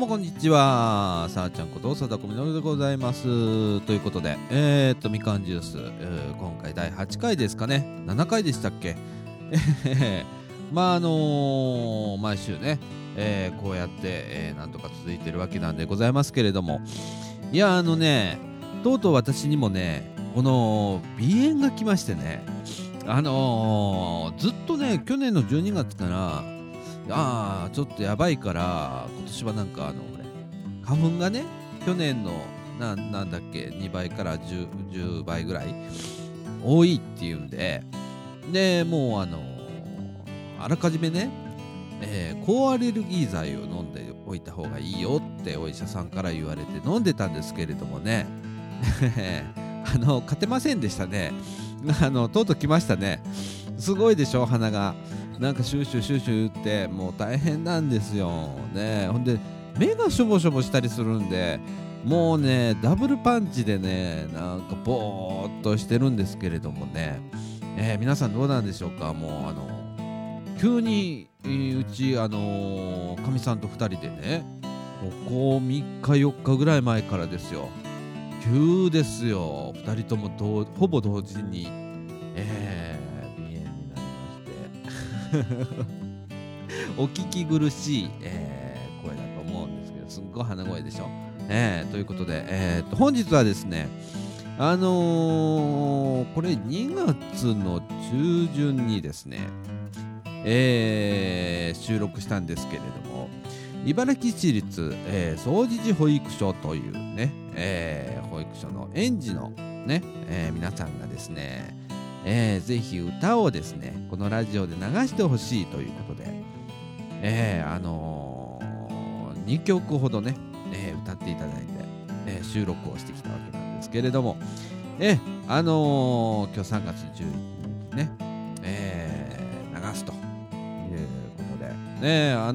もこんにちは、さあちゃんこと貞子みのるでございます。ということで、みかんジュース、今回第8回ですかね、7回でしたっけまあ毎週ね、こうやって、なんとか続いてるわけなんでございますけれども、いやとうとう私にもねこの鼻炎が来ましてね、ずっとね去年の12月からちょっとやばいから今年はなんか花粉がね去年のなんだっけ2倍から 10倍ぐらい多いっていうんで、でもうあらかじめね、抗アレルギー剤を飲んでおいた方がいいよってお医者さんから言われて飲んでたんですけれどもね勝てませんでしたね。とうとう来ましたね。すごいでしょ、鼻がなんかシューシューシューシューってもう大変なんですよね。ほんで目がしょぼしょぼしたりするんで、もうねダブルパンチでねなんかぼーっとしてるんですけれどもね、皆さんどうなんでしょうか。もう急にうちかみさんと2人でねここ3日4日ぐらい前からですよ、急ですよ、2人ともほぼ同時にお聞き苦しい、声だと思うんですけど、すっごい鼻声でしょ、ということで、本日はですねこれ2月の中旬にですね、収録したんですけれども、茨城市立総持寺保育所というね、保育所の園児のね、皆さんがですねぜひ歌をですねこのラジオで流してほしいということで、2曲ほどね、歌っていただいて、収録をしてきたわけなんですけれども、今日3月11日ね、流すということで、こ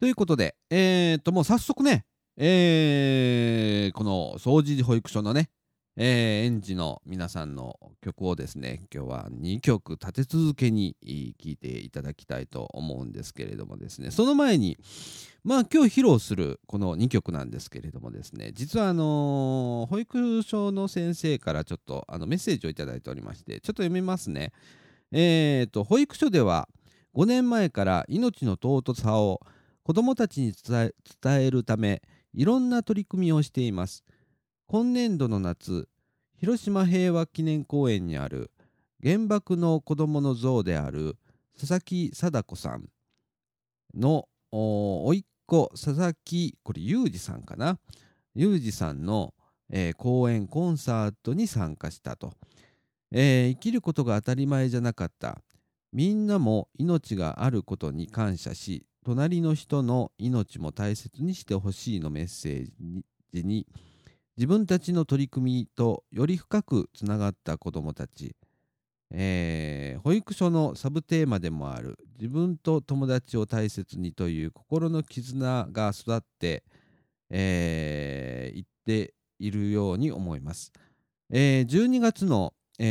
ということで、もう早速ね、この総持寺保育所のね、園児の皆さんの曲をですね、今日は2曲立て続けに聴いていただきたいと思うんですけれどもですね、その前に、今日披露するこの2曲なんですけれどもですね、実は保育所の先生からちょっとメッセージをいただいておりまして、ちょっと読みますね。保育所では5年前から命の尊さを子どもたちに伝えるため、いろんな取り組みをしています。今年度の夏、広島平和記念公園にある原爆の子どもの像である佐々木貞子さんのおいっ子、佐々木裕二さんかな、裕二さんの、公演コンサートに参加したと、生きることが当たり前じゃなかった、みんなも命があることに感謝し、隣の人の命も大切にしてほしいのメッセージに、自分たちの取り組みとより深くつながった子どもたち、保育所のサブテーマでもある自分と友達を大切にという心の絆が育っていっているように思います。12月の、去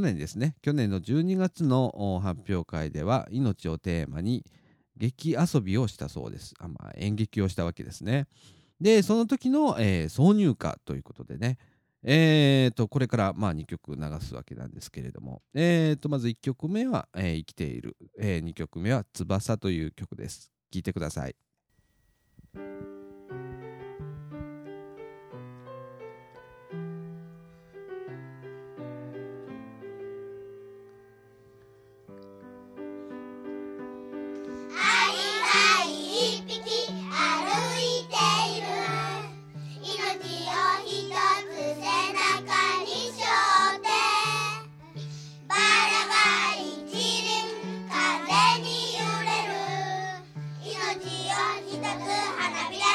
年の12月の発表会では、命をテーマに劇遊びをしたそうです。演劇をしたわけですね。で、その時の、挿入歌ということでね、これから2曲流すわけなんですけれども、まず1曲目は、生きている、2曲目は翼という曲です。聴いてください。花びら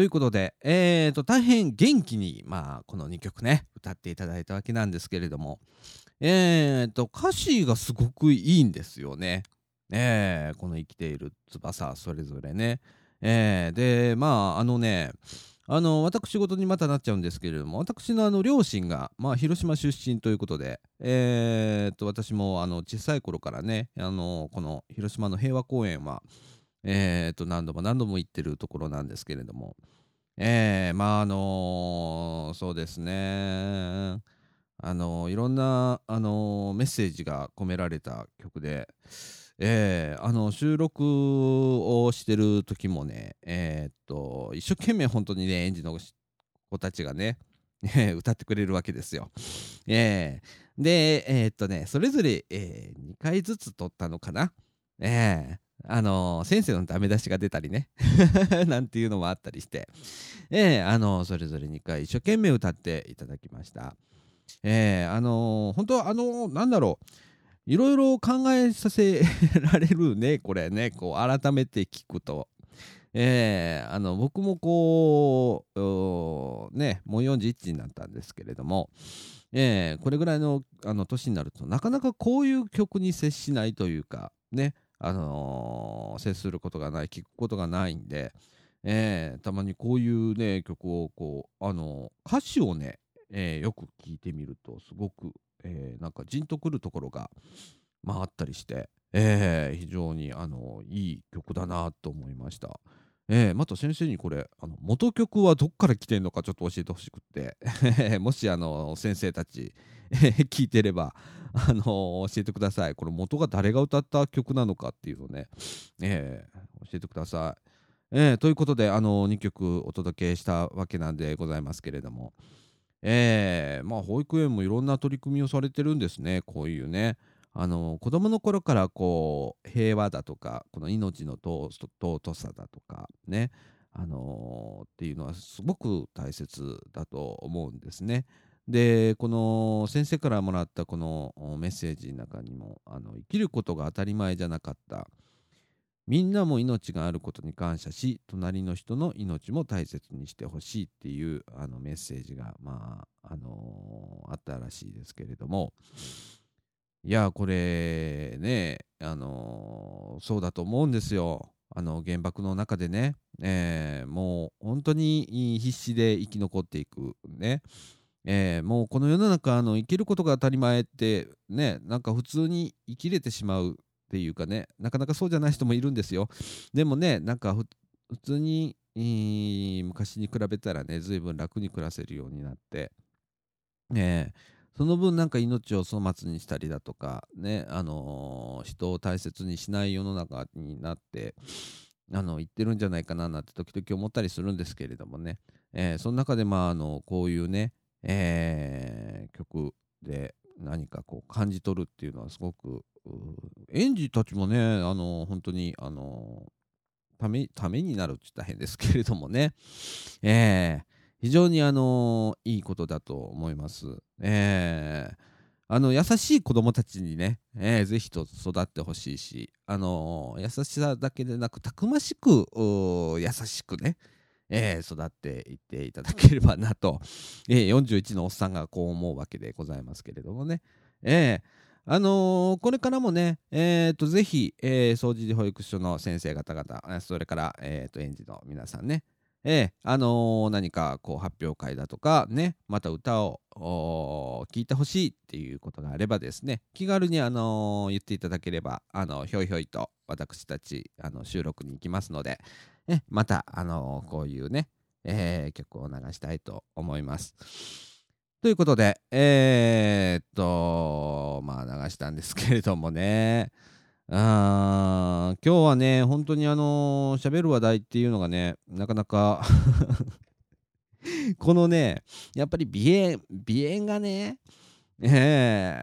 ということで、大変元気に、この2曲ね歌っていただいたわけなんですけれども、歌詞がすごくいいんですよね。この生きている翼それぞれね、で私事にまたなっちゃうんですけれども、私の両親が、広島出身ということで、私も小さい頃からね、この広島の平和公園は、何度も行ってるところなんですけれども、そうですね、いろんな、メッセージが込められた曲で、収録をしてる時もね、一生懸命本当にね園児の子たちがね歌ってくれるわけですよ。でそれぞれ、2回ずつ撮ったのかな。先生のダメ出しが出たりねなんていうのもあったりして、それぞれ2回一生懸命歌っていただきました。本当なんだろう、いろいろ考えさせられるね、これね、こう改めて聞くと、僕もこうねもう41になったんですけれども、これぐらいの年になるとなかなかこういう曲に接しないというかね、接することがない、聞くことがないんで、たまにこういうね曲をこう歌詞をね、よく聞いてみるとすごくなんかじんとくるところが、あったりして、非常にいい曲だなと思いました。また先生にこれ元曲はどっから来てんのかちょっと教えてほしくってもし先生たち聞いてれば教えてください。これ元が誰が歌った曲なのかっていうのね、教えてください。ということで2曲お届けしたわけなんでございますけれども、保育園もいろんな取り組みをされてるんですね。こういうね子どもの頃からこう平和だとかこの命の尊さだとかね、っていうのはすごく大切だと思うんですね。でこの先生からもらったこのメッセージの中にも生きることが当たり前じゃなかった、みんなも命があることに感謝し、隣の人の命も大切にしてほしいっていうメッセージが、あったらしいですけれども、いやこれね、そうだと思うんですよ。原爆の中でね、もう本当に必死で生き残っていくね、もうこの世の中生きることが当たり前ってね、なんか普通に生きれてしまうっていうかね、なかなかそうじゃない人もいるんですよ。でもね、なんか普通に昔に比べたらね、随分楽に暮らせるようになって、その分なんか命を粗末にしたりだとかね、人を大切にしない世の中になっていってるんじゃないかななんて時々思ったりするんですけれどもね、その中でこういうね、曲で何かこう感じ取るっていうのはすごく園児たちもね本当にためになるって言ったら変ですけれどもね、非常にいいことだと思います。優しい子どもたちにね、ぜひと育ってほしいし、優しさだけでなくたくましく優しくね、育っていっていただければなと、41のおっさんがこう思うわけでございますけれどもね、これからもね、ぜひ、掃除保育所の先生方々、それから、園児の皆さんね、何かこう発表会だとかね、また歌を聴いてほしいっていうことがあればですね、気軽に言っていただければひょいひょいと私たち収録に行きますので、またこういうね、曲を流したいと思います。ということで、流したんですけれどもね、今日はね本当に喋る話題っていうのがねなかなかこのねやっぱり鼻炎がね、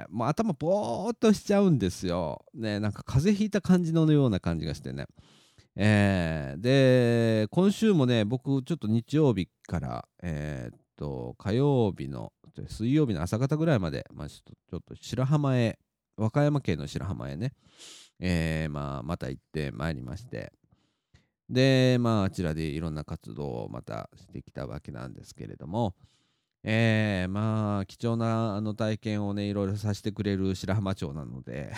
もう頭ぼーっとしちゃうんですよね。なんか風邪ひいた感じのような感じがしてね、で今週もね僕ちょっと日曜日から火曜日の水曜日の朝方ぐらいまで、ちょっと白浜へ、和歌山県の白浜へね、また行ってまいりまして、で、まあ、あちらでいろんな活動をまたしてきたわけなんですけれども、まあ、貴重な体験をね、いろいろさせてくれる白浜町なので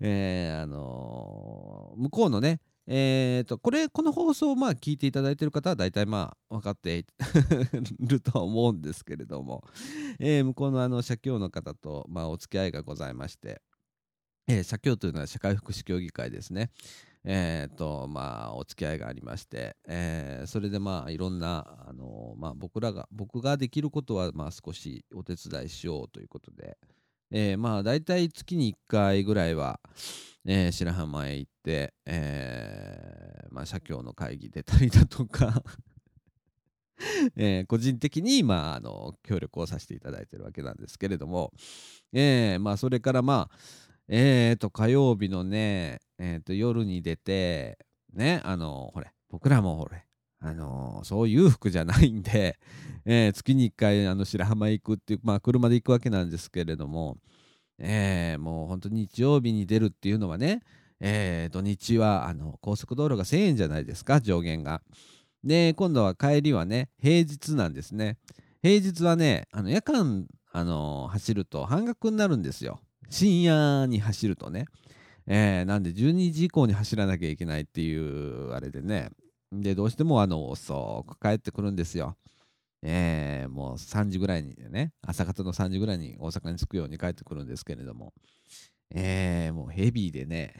向こうのね、この放送をまあ聞いていただいている方は大体まあ分かっているとは思うんですけれども、向こうの社協の方とまあお付き合いがございまして、社協というのは社会福祉協議会ですね。まあお付き合いがありまして、それでまあいろんなまあ僕ができることはまあ少しお手伝いしようということで。まあ大体月に1回ぐらいは、白浜へ行って、まあ、社協の会議出たりだとか、個人的に、まあ、協力をさせていただいているわけなんですけれども、まあ、それから、まあ火曜日のね、夜に出て、ね、ほれ僕らもほれそういう服じゃないんで、月に1回白浜へ行くっていう、まあ、車で行くわけなんですけれども、もう本当に日曜日に出るっていうのはね、土日は高速道路が1000円じゃないですか、上限が。で今度は帰りはね、平日なんですね。平日はね、夜間走ると半額になるんですよ、深夜に走るとね。なんで12時以降に走らなきゃいけないっていうあれでね、でどうしても遅く帰ってくるんですよ。もう3時ぐらいにね、朝方の3時ぐらいに大阪に着くように帰ってくるんですけれども、もうヘビーでね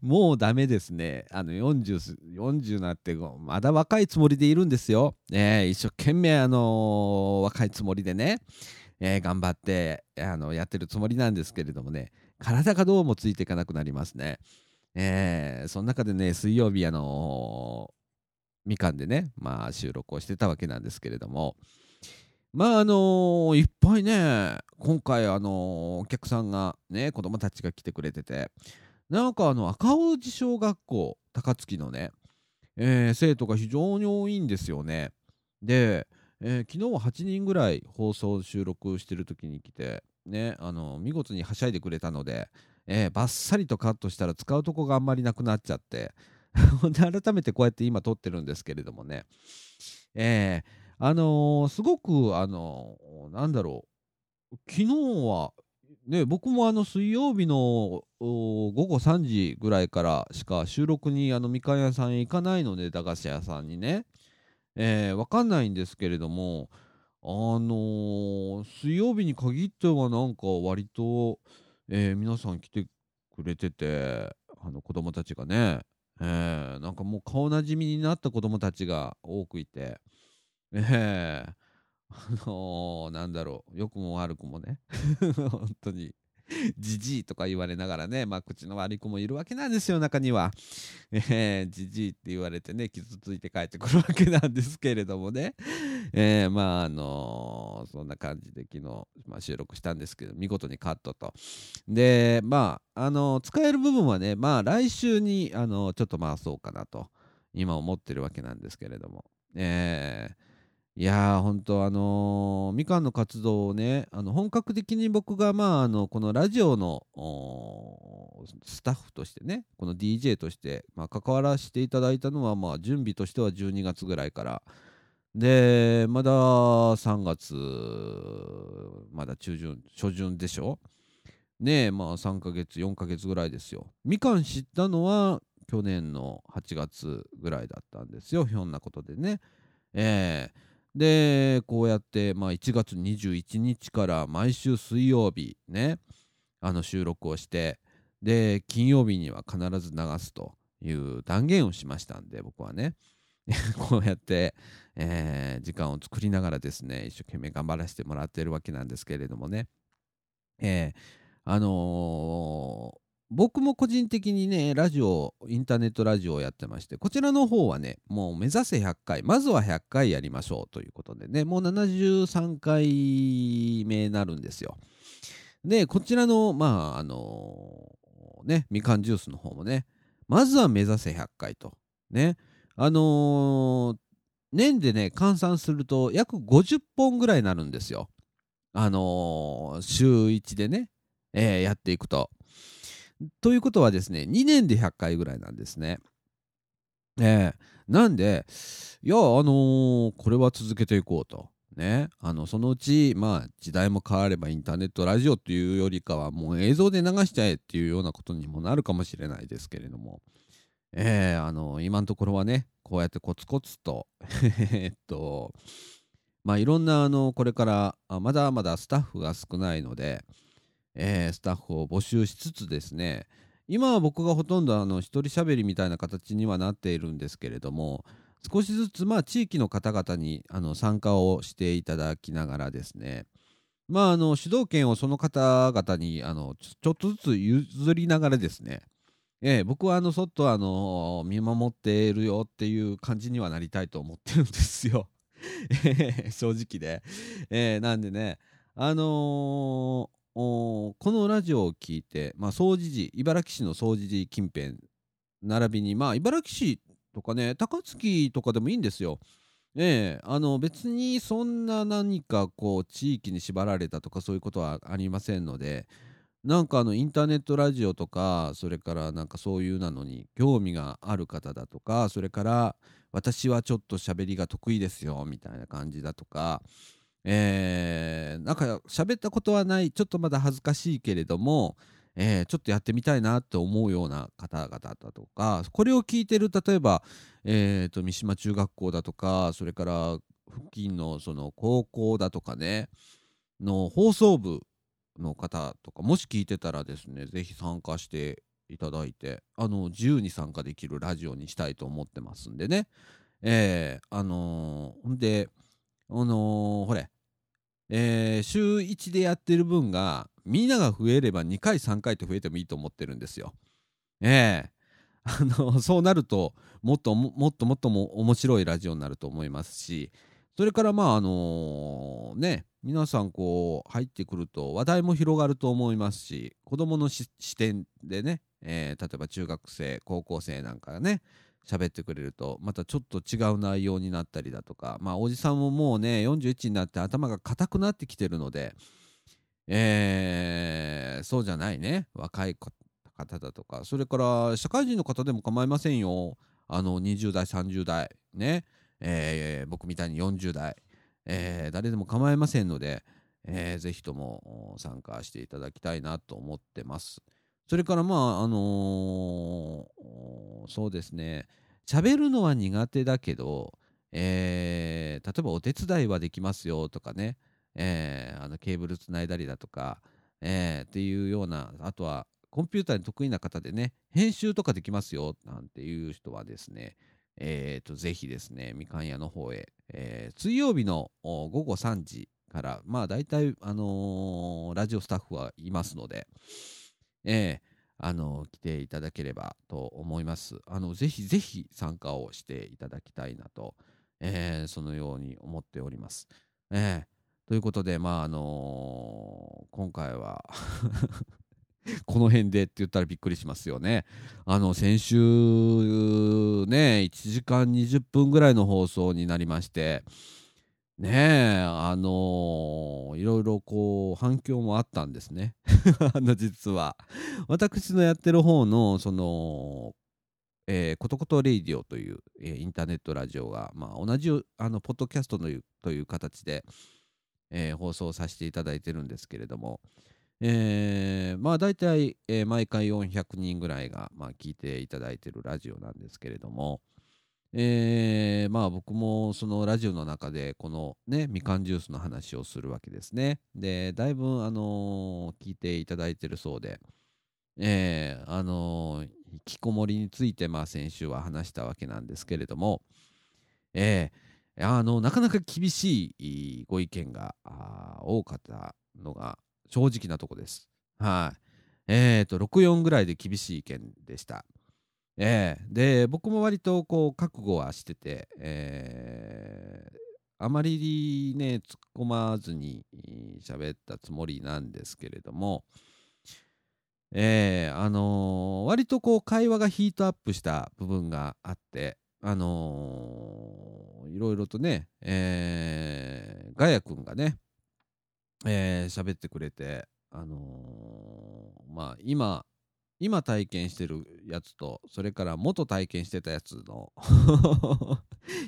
もうダメですね。40になってまだ若いつもりでいるんですよ。一生懸命若いつもりでね、頑張ってやってるつもりなんですけれどもね、体がどうもついていかなくなりますね。その中でね、水曜日みかんでね、まあ、収録をしてたわけなんですけれども、まあいっぱいね、今回お客さんがね、子どもたちが来てくれてて、なんか赤王子小学校高槻のね、生徒が非常に多いんですよね。で、昨日は8人ぐらい放送収録してる時に来てね、見事にはしゃいでくれたので、バッサリとカットしたら使うとこがあんまりなくなっちゃって改めてこうやって今撮ってるんですけれどもね、すごくなんだろう、昨日はね、僕も水曜日の午後3時ぐらいからしか収録にみかん屋さんへ行かないので、駄菓子屋さんにね、わかんないんですけれども、水曜日に限ってはなんか割と皆さん来てくれてて、子供たちがね、なんかもう顔なじみになった子供たちが多くいて、なんだろう、良くも悪くもね本当にじじいとか言われながらね、まあ口の悪い子もいるわけなんですよ、中には。じじいって言われてね、傷ついて帰ってくるわけなんですけれどもね、まあそんな感じで昨日、まあ、収録したんですけど、見事にカットと。でまあ使える部分はね、まあ来週にちょっと回そうかなと今思ってるわけなんですけれども、いやー本当みかんの活動をね、本格的に僕がまあこのラジオのスタッフとしてね、この DJ として、まあ、関わらせていただいたのは、まあ準備としては12月ぐらいからで、まだ3月まだ中旬初旬でしょねえ、まあ3ヶ月4ヶ月ぐらいですよ。みかん知ったのは去年の8月ぐらいだったんですよ、ひょんなことでね。でこうやって、まあ、1月21日から毎週水曜日ね、収録をして、で金曜日には必ず流すという断言をしましたんで、僕はねこうやって、時間を作りながらですね、一生懸命頑張らせてもらっているわけなんですけれどもね、僕も個人的にね、ラジオ、インターネットラジオをやってまして、こちらの方はね、もう目指せ100回、まずは100回やりましょうということでね、もう73回目になるんですよ。で、こちらの、まあ、ね、みかんジュースの方もね、まずは目指せ100回と。ね、年でね、換算すると約50本ぐらいになるんですよ。週1でね、やっていくと。ということはですね、2年で100回ぐらいなんですね。なんで、いや、これは続けていこうと。ね、そのうち、時代も変わればインターネットラジオというよりかはもう映像で流しちゃえっていうようなことにもなるかもしれないですけれども、今のところはね、こうやってコツコツといろんなこれからまだまだスタッフが少ないので、スタッフを募集しつつですね、今は僕がほとんど一人喋りみたいな形にはなっているんですけれども、少しずつ地域の方々に参加をしていただきながらですね、主導権をその方々にちょっとずつ譲りながらですね、僕はそっと見守っているよっていう感じにはなりたいと思ってるんですよ正直で、なんでね、このラジオを聞いて、総持寺、茨城市の総持寺近辺並びに、茨城市とかね、高槻とかでもいいんですよ。別にそんな何かこう地域に縛られたとかそういうことはありませんので、なんかインターネットラジオとか、それからなんかそういうなのに興味がある方だとか、それから私はちょっと喋りが得意ですよみたいな感じだとか、なんか喋ったことはない、ちょっとまだ恥ずかしいけれども、ちょっとやってみたいなって思うような方々だとか、これを聞いてる例えば、三島中学校だとか、それから付近のその高校だとかねの放送部の方とか、もし聞いてたらですね、ぜひ参加していただいて、自由に参加できるラジオにしたいと思ってますんでね。で、ほれ、週1でやってる分が、みんなが増えれば2回3回と増えてもいいと思ってるんですよ。そうなるともっとも面白いラジオになると思いますし、それからね、皆さんこう入ってくると話題も広がると思いますし、子どもの視点でね、例えば中学生高校生なんかがね喋ってくれると、またちょっと違う内容になったりだとか、おじさんももうね41になって頭が固くなってきてるので、そうじゃないね、若い方だとか、それから社会人の方でも構いませんよ。20代30代ね、僕みたいに40代、誰でも構いませんので、ぜひとも参加していただきたいなと思ってます。それからそうですね、喋るのは苦手だけど、例えばお手伝いはできますよとかね、ケーブルつないだりだとか、っていうような、あとはコンピューターに得意な方でね、編集とかできますよなんていう人はですね、ぜひですね、みかん屋の方へ、水曜日の午後3時からだいたいラジオスタッフはいますので、来ていただければと思います。ぜひぜひ参加をしていただきたいなと、そのように思っております。ということで、今回はこの辺でって言ったらびっくりしますよね。先週ね、1時間20分ぐらいの放送になりましてね、いろいろこう反響もあったんですね実は私のやってる方のそのことことレイディオという、インターネットラジオが、同じポッドキャストという形で放送させていただいてるんですけれども、だいたい毎回400人ぐらいが聞いていただいてるラジオなんですけれども、僕もそのラジオの中でこのねみかんジュースの話をするわけですね。で、だいぶ聞いていただいてるそうで、引きこもりについて先週は話したわけなんですけれども、なかなか厳しいご意見が多かったのが正直なとこです。6,4 ぐらいで厳しい意見でした。で、僕も割とこう覚悟はしてて、あまりね突っ込まずに喋ったつもりなんですけれども、割とこう会話がヒートアップした部分があって、いろいろとね、ガヤ君がね、喋ってくれて、今今体験してるやつとそれから元体験してたやつの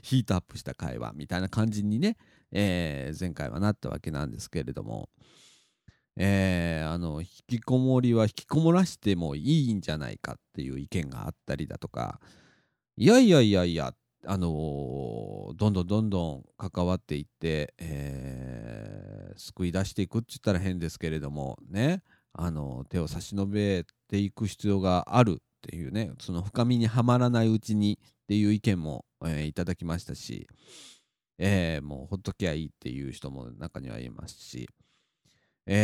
ヒートアップした会話みたいな感じにね、前回はなったわけなんですけれども、引きこもりは引きこもらしてもいいんじゃないかっていう意見があったりだとか、いやどんどん関わっていって、救い出していくって言ったら変ですけれどもね、手を差し伸べていく必要があるっていうね、その深みにはまらないうちにっていう意見も、いただきましたし、もうほっときゃいいっていう人も中にはいますし、食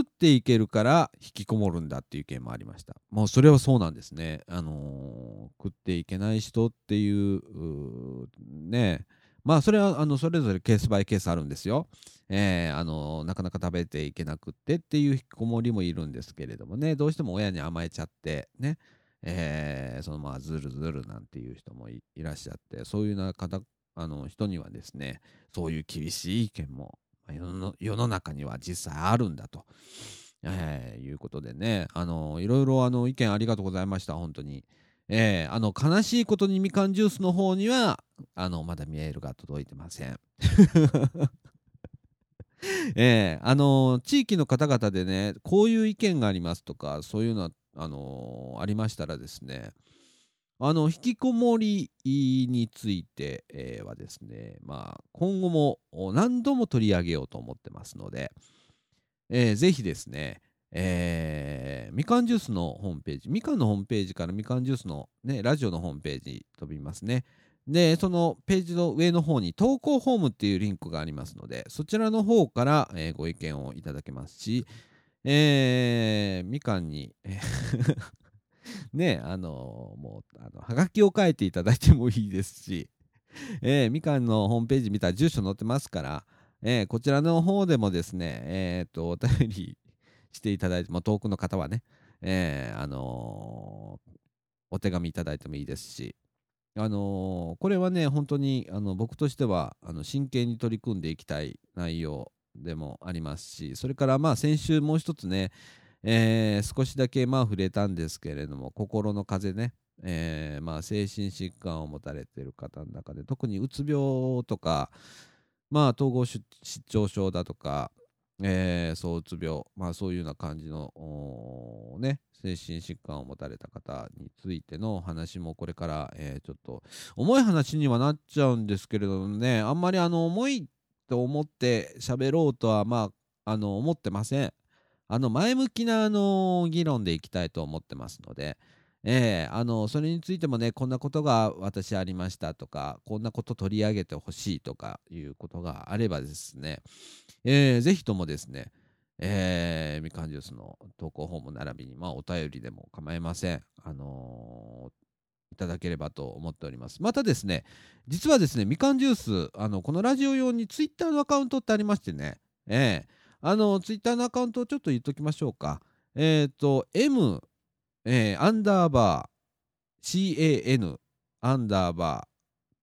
っていけるから引きこもるんだっていう意見もありました。もうそれはそうなんですね。食っていけない人っていうね、まあそれはそれぞれケースバイケースあるんですよ。なかなか食べていけなくってっていう引きこもりもいるんですけれどもね、どうしても親に甘えちゃってね、そのまあずるずるなんていう人も いらっしゃって、そういうな方人にはですね、そういう厳しい意見も世の中には実際あるんだと、いうことでね、いろいろ意見ありがとうございました。本当に、悲しいことにみかんジュースの方にはまだメールが届いてません、地域の方々でね、こういう意見がありますとか、そういうのはありましたらですね、引きこもりについてはですね、まあ、今後も何度も取り上げようと思ってますので、ぜひですね、みかんジュースのホームページ、みかんのホームページからみかんジュースの、ね、ラジオのホームページ飛びますね。で、そのページの上の方に投稿フォームっていうリンクがありますので、そちらの方からご意見をいただけますし、みかんにね、もうはがきを書いていただいてもいいですし、みかんのホームページ見たら住所載ってますから、こちらの方でもですね、お便りしていただいて、遠くの方はね、お手紙いただいてもいいですし、これはね、本当に僕としては真剣に取り組んでいきたい内容でもありますし、それからまあ先週もう一つね、少しだけまあ触れたんですけれども、心の風ね、まあ精神疾患を持たれている方の中で、特にうつ病とか、まあ統合失調症だとか、そううつ病、まあそういうような感じのね、精神疾患を持たれた方についての話もこれから、ちょっと重い話にはなっちゃうんですけれどもね、あんまり重いと思って喋ろうとはまあ思ってません。前向きな議論でいきたいと思ってますので、それについてもね、こんなことが私ありましたとか、こんなこと取り上げてほしいとかいうことがあればですね、ぜひともですね、みかんジュースの投稿フォーム並びに、まあ、お便りでも構いません。いただければと思っております。またですね、実はですね、みかんジュースこのラジオ用にツイッターのアカウントってありましてね、ツイッターのアカウントをちょっと言っときましょうか。M、_CAN、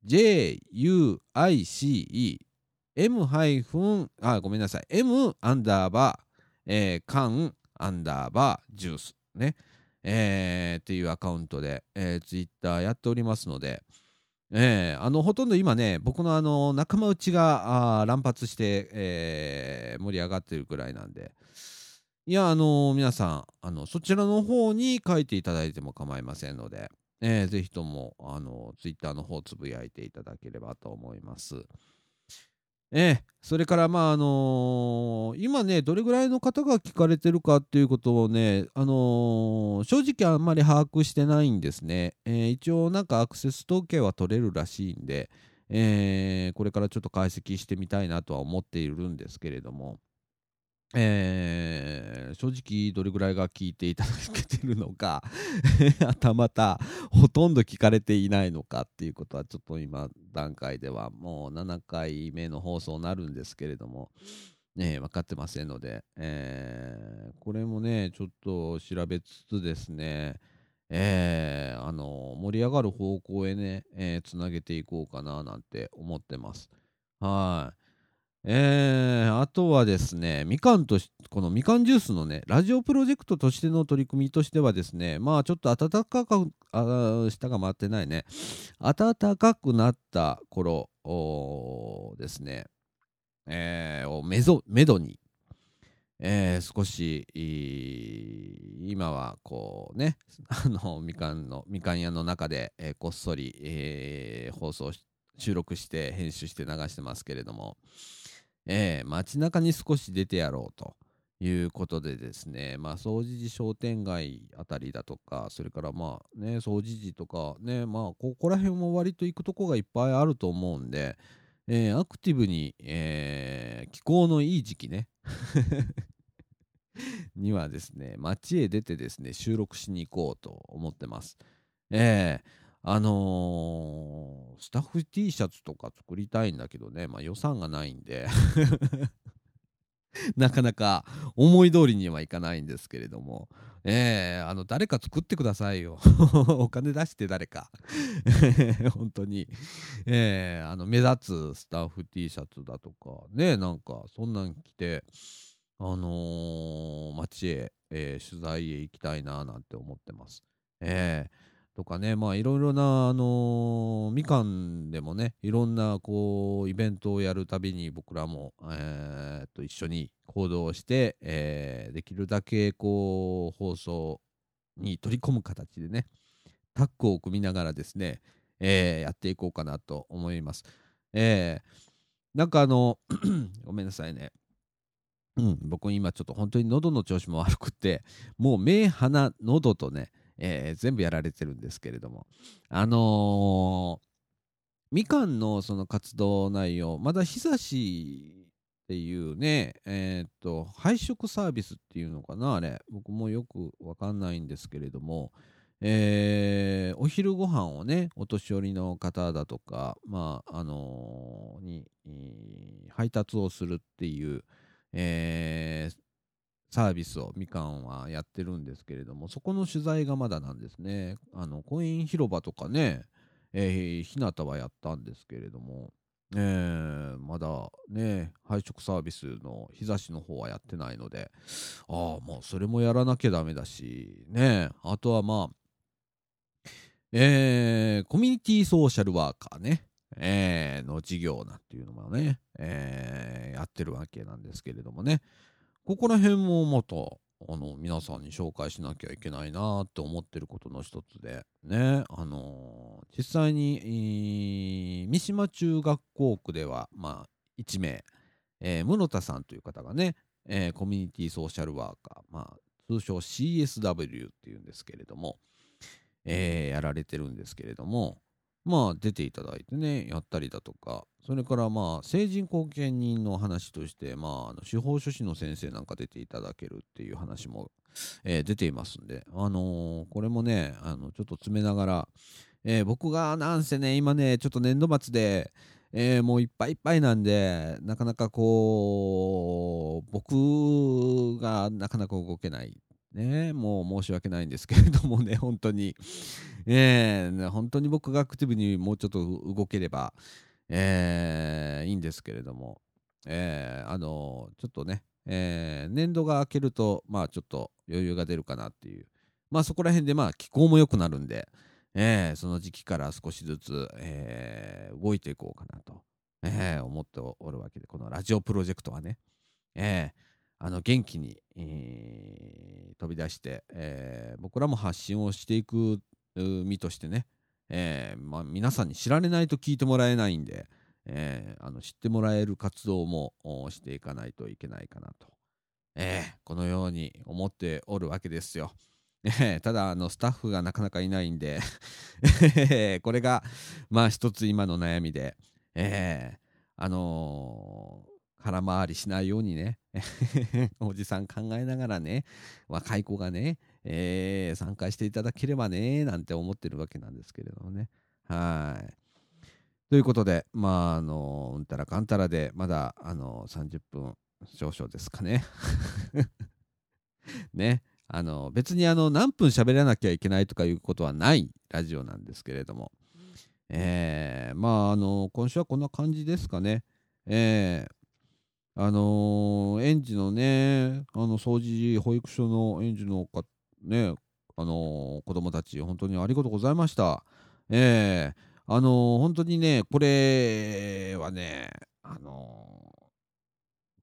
_JUICE、M、_CAN、_JUICE ね、っていうアカウントで、ツイッターやっておりますので、ほとんど今ね、僕の仲間内が乱発して、盛り上がってるくらいなんで、いや、皆さんそちらの方に書いていただいても構いませんので、ぜひともツイッターの方つぶやいていただければと思います。それからまあ今ね、どれぐらいの方が聞かれてるかっていうことをね、正直あんまり把握してないんですね。一応なんかアクセス統計は取れるらしいんで、これからちょっと解析してみたいなとは思っているんですけれども、正直どれぐらいが聞いていただけてるのかはたまたほとんど聞かれていないのかっていうことは、ちょっと今段階ではもう7回目の放送になるんですけれども、分かってませんので、これもねちょっと調べつつですね、盛り上がる方向へね、つなげていこうかななんて思ってます。はい。あとはですね、みかんとこのみかんジュースのねラジオプロジェクトとしての取り組みとしてはですね、まあちょっと暖かく下が回ってないね、暖かくなった頃ですね、をめどに、少し今はこうねみかん屋の中で、こっそり、収録して編集して流してますけれども、街中に少し出てやろうということでですね、まあ総除寺商店街あたりだとか、それからまあね総除寺とかね、まあここら辺も割と行くとこがいっぱいあると思うんで、アクティブに、気候のいい時期ねにはですね街へ出てですね収録しに行こうと思ってます。スタッフ T シャツとか作りたいんだけどね、まあ予算がないんでなかなか思い通りにはいかないんですけれども、誰か作ってくださいよお金出して誰か本当に、目立つスタッフ T シャツだとかね、なんかそんなん着て街へ、取材へ行きたいななんて思ってます。とかね、まあいろいろなみかんでもねいろんなこうイベントをやるたびに僕らも一緒に行動してできるだけこう放送に取り込む形でねタッグを組みながらですねやっていこうかなと思います。なんかごめんなさいね、僕今ちょっと本当に喉の調子も悪くてもう目鼻喉とね全部やられてるんですけれども、みかんのその活動内容、まだ久しっていうね、配食サービスっていうのかな、あれ僕もよくわかんないんですけれども、お昼ご飯をねお年寄りの方だとか、まあに配達をするっていう、サービスをみかんはやってるんですけれども、そこの取材がまだなんですね。コイン広場とかね、日向はやったんですけれども、まだね配食サービスの日差しの方はやってないので、もうそれもやらなきゃダメだしね、あとはまあ、コミュニティソーシャルワーカーね、の事業なんていうのもね、やってるわけなんですけれどもね、ここら辺もまた皆さんに紹介しなきゃいけないなって思ってることの一つでね、実際に三島中学校区では、まあ、1名、室田さんという方がね、コミュニティソーシャルワーカー、まあ、通称 CSW っていうんですけれども、やられてるんですけれども、まあ出ていただいてねやったりだとか、それからまあ成人後見人の話としてまあ司法書士の先生なんか出ていただけるっていう話も出ていますんで、これもねちょっと詰めながら、僕がなんせね今ねちょっと年度末でもういっぱいいっぱいなんで、なかなかこう僕がなかなか動けないね、もう申し訳ないんですけれどもね、本当に、本当に僕がアクティブにもうちょっと動ければ、いいんですけれども、ちょっとね、年度が明けるとまあちょっと余裕が出るかなっていう、まあそこら辺でまあ気候も良くなるんで、その時期から少しずつ、動いていこうかなと、思っておるわけで、このラジオプロジェクトはね、元気に、飛び出して、僕らも発信をしていく身としてね、まあ、皆さんに知られないと聞いてもらえないんで、知ってもらえる活動もしていかないといけないかなと、このように思っておるわけですよ。ただスタッフがなかなかいないんでこれがまあ一つ今の悩みで、空回りしないようにねおじさん考えながらね若い子がね、参加していただければねなんて思ってるわけなんですけれどもね、はいということで、まあうんたらかんたらでまだ30分少々ですかねね、別に何分喋らなきゃいけないとかいうことはないラジオなんですけれども、まあ今週はこんな感じですかね。園児のね、掃除、保育所の園児のね、子供たち、本当にありがとうございました。本当にね、これはね、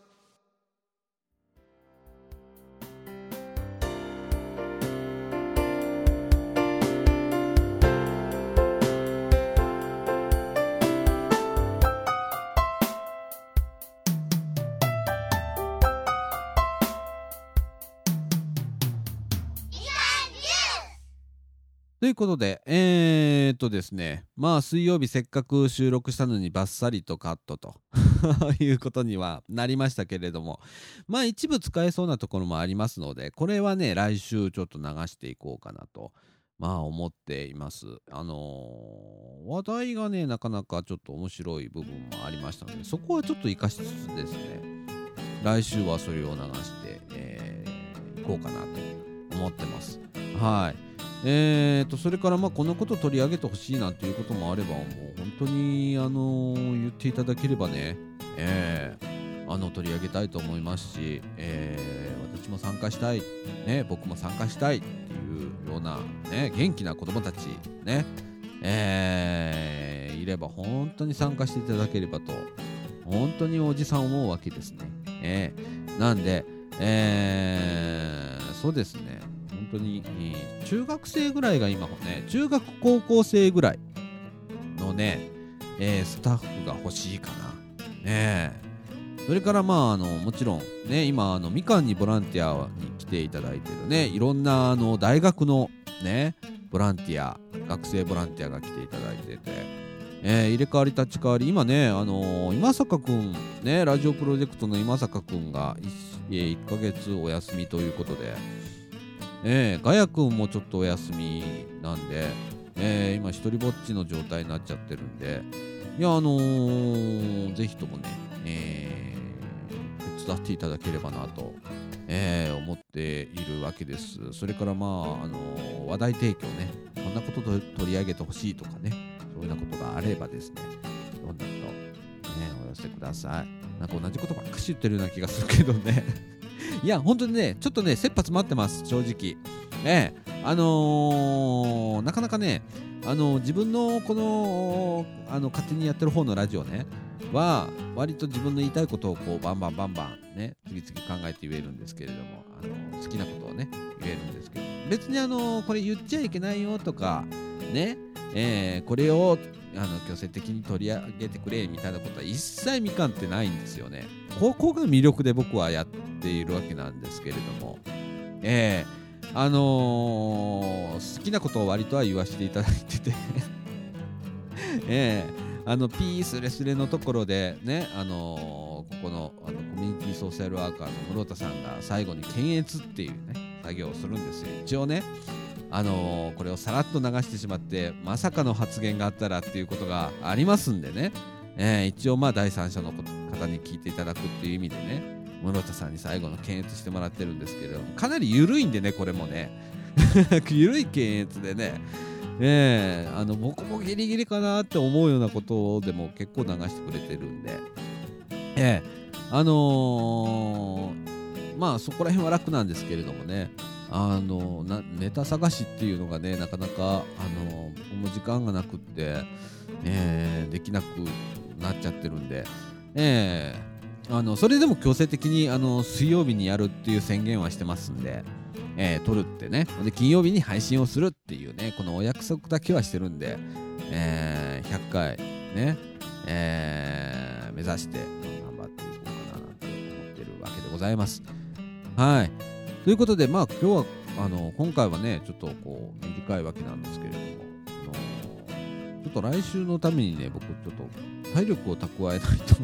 ということで、ですね、まあ水曜日せっかく収録したのにバッサリとカットということにはなりましたけれども、まあ一部使えそうなところもありますので、これはね、来週ちょっと流していこうかなと、まあ思っています。話題がね、なかなかちょっと面白い部分もありましたので、そこはちょっと活かしつつですね、来週はそれを流して、いこうかなと思ってます。はい。それから、まあこのこと取り上げてほしいなんていうこともあれば、もう本当に言っていただければね、取り上げたいと思いますし、私も参加したい、ね、僕も参加したいっていうような、ね、元気な子どもたち、ね、いれば本当に参加していただければと、本当におじさん思うわけですね。なんで、そうですね、本当に中学生ぐらいが今もね、中学高校生ぐらいのね、スタッフが欲しいかな、ね。それからまあもちろんね、今みかんにボランティアに来ていただいてるね、いろんな大学のねボランティア、学生ボランティアが来ていただいてて、入れ替わり立ち替わり、今ね今坂くんね、ラジオプロジェクトの今坂くんが 1ヶ月お休みということで。ガヤ君もちょっとお休みなんで、今一人ぼっちの状態になっちゃってるんで、いやぜひともね、手伝っていただければなと、思っているわけです。それからまあ話題提供ね、こんなこと取り上げてほしいとかね、そういうようなことがあればですね、どんどんと、お寄せください。なんか同じことばっかし言ってるような気がするけどねいや本当にね、ちょっとね、切羽詰まってます、正直。なかなかね、自分のこの勝手にやってる方のラジオね、は割と自分の言いたいことをこうバンバンね次々考えて言えるんですけれども、好きなことをね言えるんですけど、別にこれ言っちゃいけないよとかね、これを強制的に取り上げてくれみたいなことは一切みかんってないんですよね。ここが魅力で僕はやっているわけなんですけれども、好きなことを割とは言わせていただいててピースレスレのところでね、ここの、コミュニティソーシャルワーカーの室田さんが最後に検閲っていうね作業をするんですよ。一応ね、これをさらっと流してしまってまさかの発言があったらっていうことがありますんでね、一応まあ第三者の方に聞いていただくっていう意味でね、室田さんに最後の検閲してもらってるんですけれども、かなり緩いんでね、これもね緩い検閲でね、僕もギリギリかなって思うようなことでも結構流してくれてるんで、まあそこら辺は楽なんですけれどもね、ネタ探しっていうのがねなかなかもう時間がなくって、できなくなっちゃってるんで、それでも強制的に水曜日にやるっていう宣言はしてますんで、撮るってね、で金曜日に配信をするっていうねこのお約束だけはしてるんで、100回ね、目指して頑張っていこうかなと思ってるわけでございます。はい、ということでまあ今日は今回はねちょっとこう短いわけなんですけれども、ちょっと来週のためにね僕ちょっと体力を蓄えないと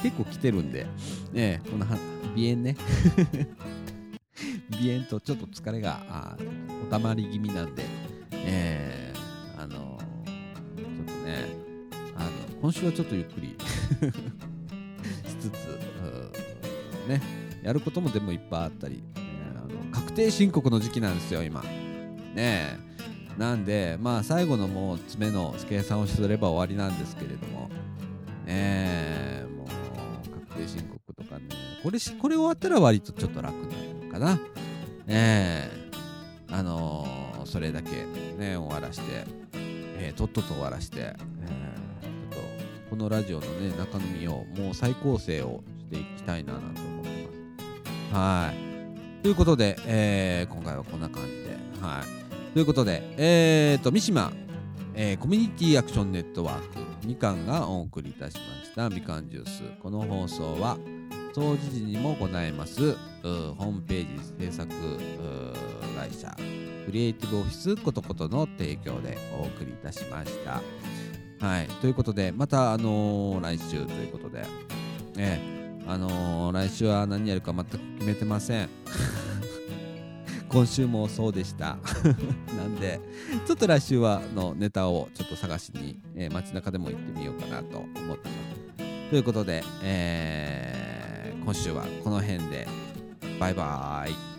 結構来てるんで、この鼻炎ね鼻炎とちょっと疲れがおたまり気味なんで、ちょっとね今週はちょっとゆっくりしつつねやることもでもいっぱいあったり、確定申告の時期なんですよ今ね。なんでまあ最後のもう詰めの計算をすれば終わりなんですけれども、もう確定申告とかねこれ終わったら割とちょっと楽になるかな。それだけね終わらして、とっとと終わらして、ちょっとこのラジオのね中身をもう再構成をしていきたいななんて思ってます。はい。ということで、今回はこんな感じで、はい。ということで、三島、コミュニティアクションネットワークみかんがお送りいたしましたみかんジュース。この放送は掃除時にもございますホームページ制作会社クリエイティブオフィスことことの提供でお送りいたしました。はい、ということでまた来週ということで、来週は何やるか全く決めてません今週もそうでしたなんでちょっと来週はネタをちょっと探しに、街中でも行ってみようかなと思ってます。ということで、今週はこの辺でバイバーイ。